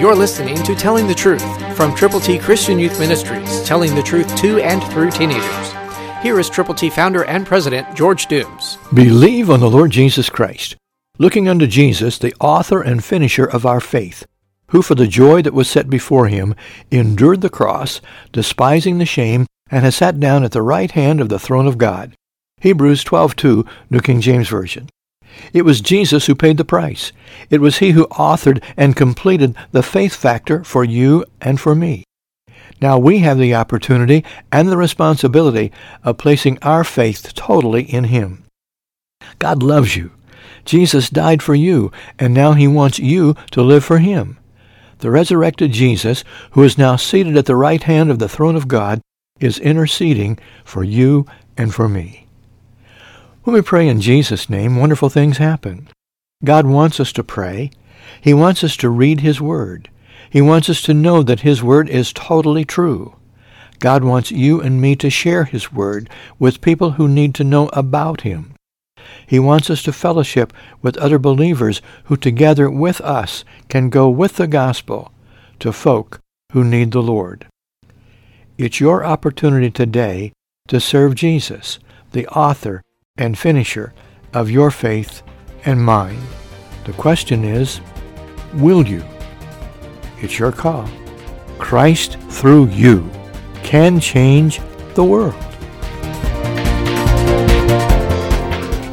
You're listening to Telling the Truth from Triple T Christian Youth Ministries, telling the truth to and through teenagers. Here is Triple T founder and president, George Dooms. Believe on the Lord Jesus Christ, looking unto Jesus, the author and finisher of our faith, who for the joy that was set before him endured the cross, despising the shame, and has sat down at the right hand of the throne of God. Hebrews 12:2, New King James Version. It was Jesus who paid the price. It was he who authored and completed the faith factor for you and for me. Now we have the opportunity and the responsibility of placing our faith totally in him. God loves you. Jesus died for you, and now he wants you to live for him. The resurrected Jesus, who is now seated at the right hand of the throne of God, is interceding for you and for me. When we pray in Jesus' name, wonderful things happen. God wants us to pray. He wants us to read his word. He wants us to know that his word is totally true. God wants you and me to share his word with people who need to know about him. He wants us to fellowship with other believers who together with us can go with the gospel to folk who need the Lord. It's your opportunity today to serve Jesus, the author and finisher of your faith and mine. The question is, will you? It's your call. Christ through you can change the world.